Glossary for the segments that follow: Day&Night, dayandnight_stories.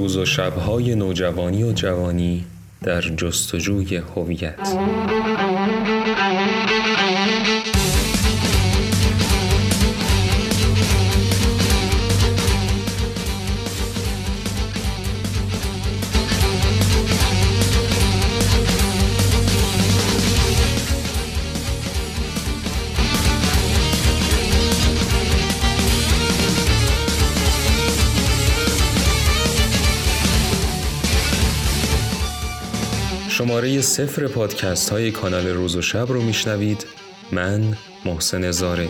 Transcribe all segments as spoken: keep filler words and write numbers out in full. روز و شب‌های نوجوانی و جوانی در جستجوی هویت. شماره صفر پادکست های کانال روز و شب رو میشنوید. من محسن زاره.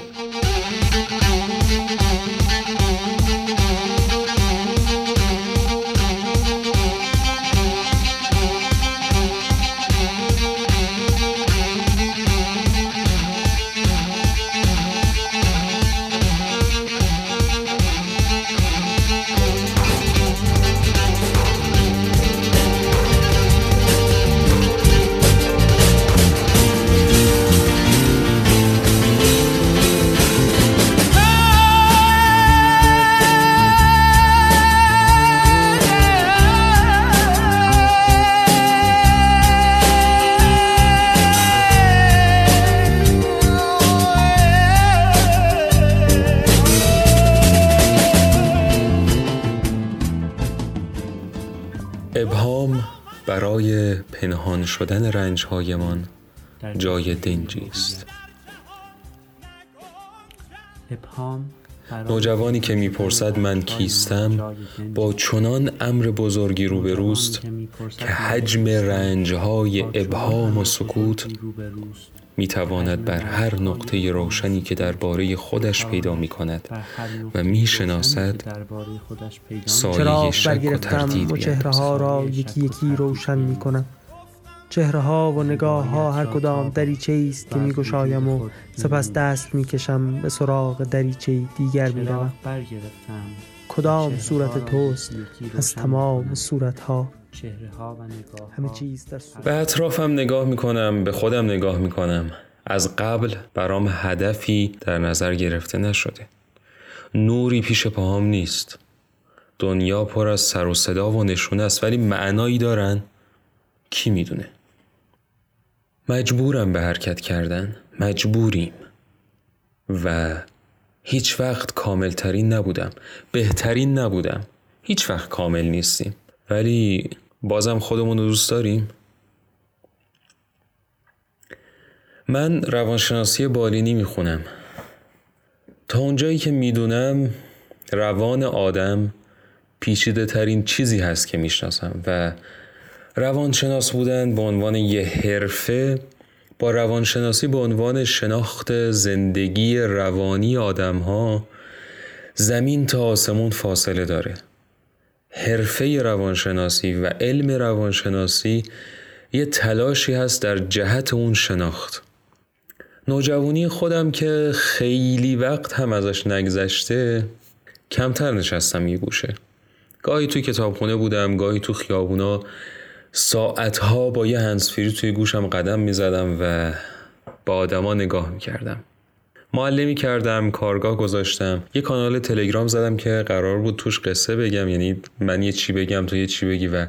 ابهام برای پنهان شدن رنج‌هایمان جای دنجی است. نوجوانی که می‌پرسد من کیستم با چنان امر بزرگی روبروست که حجم رنج‌های ابهام و سکوت می‌تواند بر هر نقطه روشنی که درباره خودش پیدا می‌کند و می‌شناسد سایه شک و تردید بیاندازد. چهره‌ها را یکی یکی روشن می‌کنم. چهره‌ها و نگاه‌ها هر کدام دریچه‌ای است که می‌گشایم و سپس دست می‌کشم به سراغ دریچه‌ای دیگر می‌روم. کدام صورت توست از تمام صورت‌ها؟ همه چیز در صورت. به اطرافم نگاه می‌کنم، به خودم نگاه می‌کنم. از قبل برام هدفی در نظر گرفته نشده. نوری پیش پاهم نیست. دنیا پر از سر و صدا و نشونه است، ولی معنایی دارن؟ کی میدونه؟ مجبورم به حرکت کردن، مجبوریم و هیچ وقت کاملترین نبودم، بهترین نبودم، هیچ وقت کامل نیستیم، ولی بازم خودمون رو دوست داریم. من روانشناسی بالینی میخونم. تا اونجایی که میدونم روان آدم پیچیده ترین چیزی هست که میشناسم و روانشناس بودن به عنوان یه حرفه با روانشناسی به عنوان شناخت زندگی روانی آدم‌ها زمین تا آسمون فاصله داره. حرفه روانشناسی و علم روانشناسی یه تلاشی هست در جهت اون شناخت. نوجوانی خودم که خیلی وقت هم ازش نگذشته کمتر نشستم یه گوشه. گاهی توی کتابخونه بودم، گاهی تو خیابونا، ساعتها با یه هندزفری توی گوشم قدم میزدم و با آدما نگاه میکردم. معلمی کردم، کارگاه گذاشتم، یه کانال تلگرام زدم که قرار بود توش قصه بگم، یعنی من یه چی بگم تو یه چی بگی و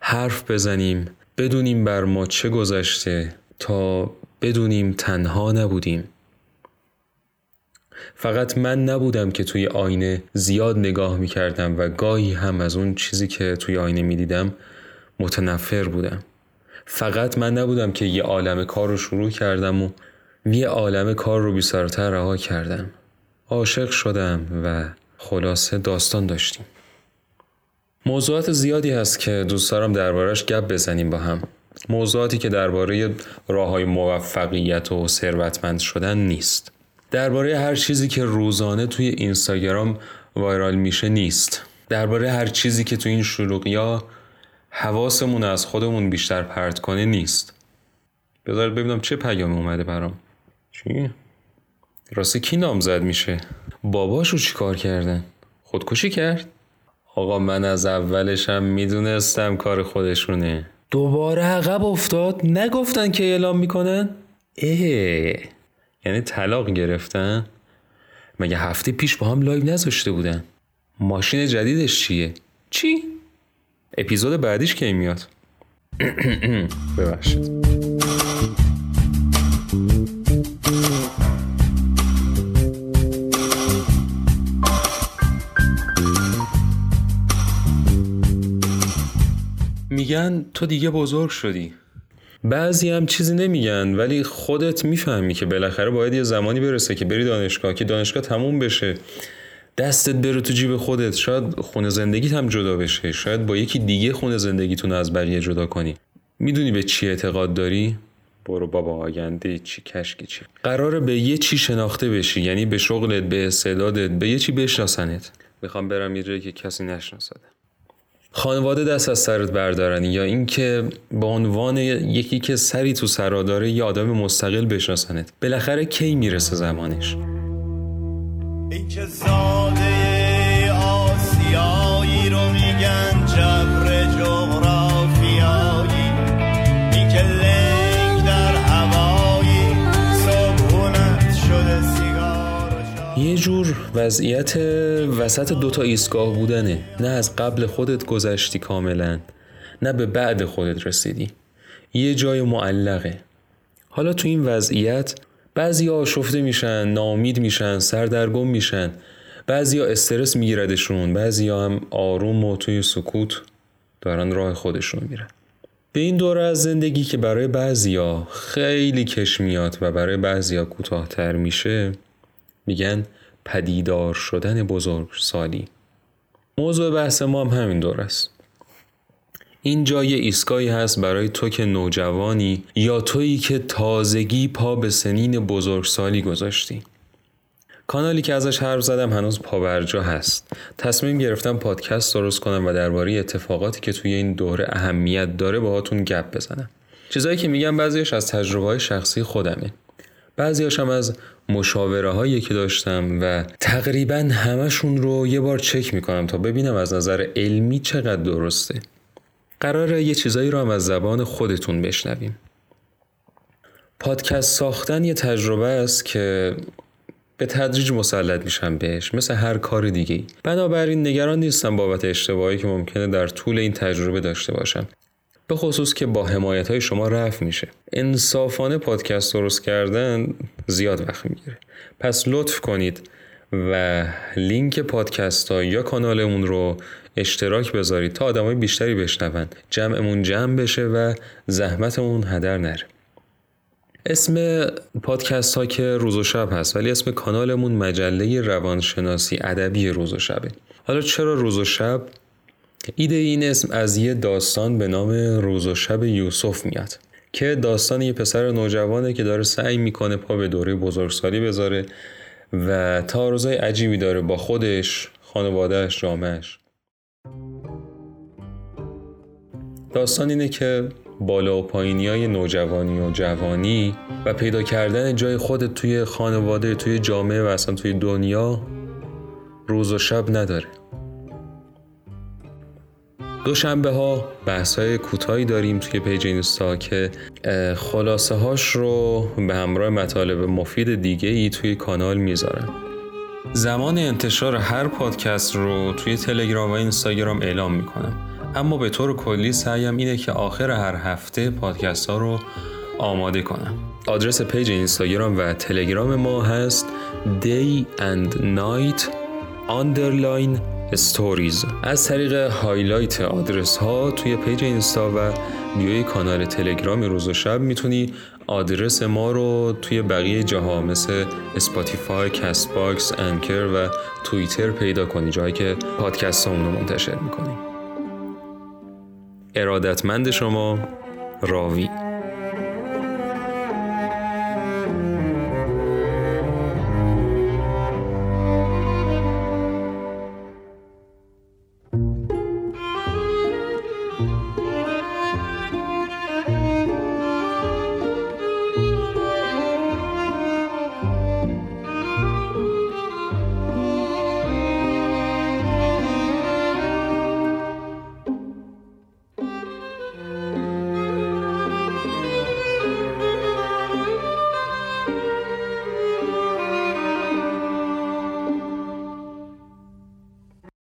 حرف بزنیم، بدونیم بر ما چه گذشته، تا بدونیم تنها نبودیم. فقط من نبودم که توی آینه زیاد نگاه میکردم و گاهی هم از اون چیزی که توی آینه میدیدم متنفر بودم. فقط من نبودم که یه عالمه کار رو شروع کردم و یه عالمه کار رو بی سر و ته رها کردم. عاشق شدم و خلاصه داستان داشتیم. موضوعات زیادی هست که دوست دارم درباره‌اش گپ بزنیم با هم. موضوعاتی که درباره راه‌های موفقیت و ثروتمند شدن نیست. درباره هر چیزی که روزانه توی اینستاگرام وایرال میشه نیست. درباره هر چیزی که توی این شلوغیا حواسمون از خودمون بیشتر پرت کنه نیست. بذار ببینم چه پیامی اومده برام. چی؟ راستی کی نامزد میشه؟ باباشو چی کار کردن؟ خودکشی کرد؟ آقا من از اولشم میدونستم کار خودشونه. دوباره عقب افتاد؟ نگفتن که اعلام میکنن؟ اه یعنی طلاق گرفتن؟ مگه هفته پیش با هم لایو نذاشته بودن؟ ماشین جدیدش چیه؟ چی؟ اپیزود بعدیش کی میاد؟ ببخشید. میگن تو دیگه بزرگ شدی. بعضی هم چیزی نمیگن ولی خودت میفهمی که بالاخره باید یه زمانی برسه که بری دانشگاه، که دانشگاه تموم بشه، دستت بره تو جیب خودت، شاید خونه زندگیت هم جدا بشه، شاید با یکی دیگه خونه زندگیتون از بقیه جدا کنی. میدونی به چی اعتقاد داری؟ برو بابا آینده چی کشکی چی. قراره به یه چی شناخته بشی، یعنی به شغلت، به استعدادت، به یه چی بشناسنت. میخوام برم یه جایی که کسی نشناسه، خانواده دست از سرت بردارن، یا اینکه به عنوان یکی که سری تو سرا داره یه آدم مستقل بشناسنت. بالاخره کی میرسه زمانش؟ ای که زاده آسیایی رو میگن جبر جغرافیایی، ای که لنگ در هوایی صبحونت شده سیگار و یه جور وضعیت وسط دوتا ایستگاه بودنه. نه از قبل خودت گذشتی کاملا، نه به بعد خودت رسیدی، یه جای معلقه. حالا تو این وضعیت بعضی ها آشفته میشن، ناامید میشن، سردرگم میشن، بعضی ها استرس میگیردشون، بعضی ها هم آروم و توی سکوت دارن راه خودشون میرن. به این دوره از زندگی که برای بعضی ها خیلی کش میاد و برای بعضی ها کوتاه‌تر میشه میگن پدیدار شدن بزرگسالی. موضوع بحث ما هم همین دوره است. این جای ایستگاهی هست برای تو که نوجوانی، یا تویی که تازگی پا به سنین بزرگسالی گذاشتی. کانالی که ازش حرف زدم هنوز پابرجا هست. تصمیم گرفتم پادکست درست کنم و درباره اتفاقاتی که توی این دوره اهمیت داره باهاتون گپ بزنم. چیزایی که میگم بعضیش از تجربه‌های شخصی خودمه، بعضیاش هم از مشاوره‌هایی که داشتم و تقریباً همشون رو یه بار چک می‌کنم تا ببینم از نظر علمی چقدر درسته. قراره یه چیزایی رو هم از زبان خودتون بشنویم. پادکست ساختن یه تجربه است که به تدریج مسلط میشم بهش، مثل هر کار دیگه. بنابراین نگران نیستم بابت اشتباهی که ممکنه در طول این تجربه داشته باشم، به خصوص که با حمایت‌های شما رفع میشه. انصافانه پادکست درست کردن زیاد وقت میگیره، پس لطف کنید و لینک پادکست ها یا کانالمون رو اشتراک بذارید تا آدمای بیشتری بشنون، جمعمون جمع بشه و زحمتمون هدر نره. اسم پادکست ها که روز و شب هست، ولی اسم کانالمون مجله روانشناسی ادبی روز و شبه. حالا چرا روز و شب؟ ایده این اسم از یه داستان به نام روز و شب یوسف میاد، که داستان یه پسر نوجوانه که داره سعی میکنه پا به دوره بزرگسالی بذاره و تعارضای عجیبی داره با خودش، خانوادهش، جامعهش. داستان اینه که بالا و پایینیای نوجوانی و جوانی و پیدا کردن جای خودت توی خانواده، توی جامعه و اصلا توی دنیا روز و شب نداره. دوشنبه ها بحث های کوتاهی داریم توی پیج اینستا که خلاصه هاش رو به همراه مطالب مفید دیگه ای توی کانال میذارم. زمان انتشار هر پادکست رو توی تلگرام و اینستاگرام اعلام میکنم، اما به طور کلی سعیم اینه که آخر هر هفته پادکست ها رو آماده کنم. آدرس پیج اینستاگرام و تلگرام ما هست دی اند نایت آندرلاین استوریز. از طریق هایلایت آدرس ها توی پیج اینستا و بیوی کانال تلگرام روز و شب میتونی آدرس ما رو توی بقیه جاها مثل اسپاتیفای، کست باکس، انکر و توییتر پیدا کنی، جایی که پادکست همون رو منتشر میکنیم. ارادتمند شما، راوی.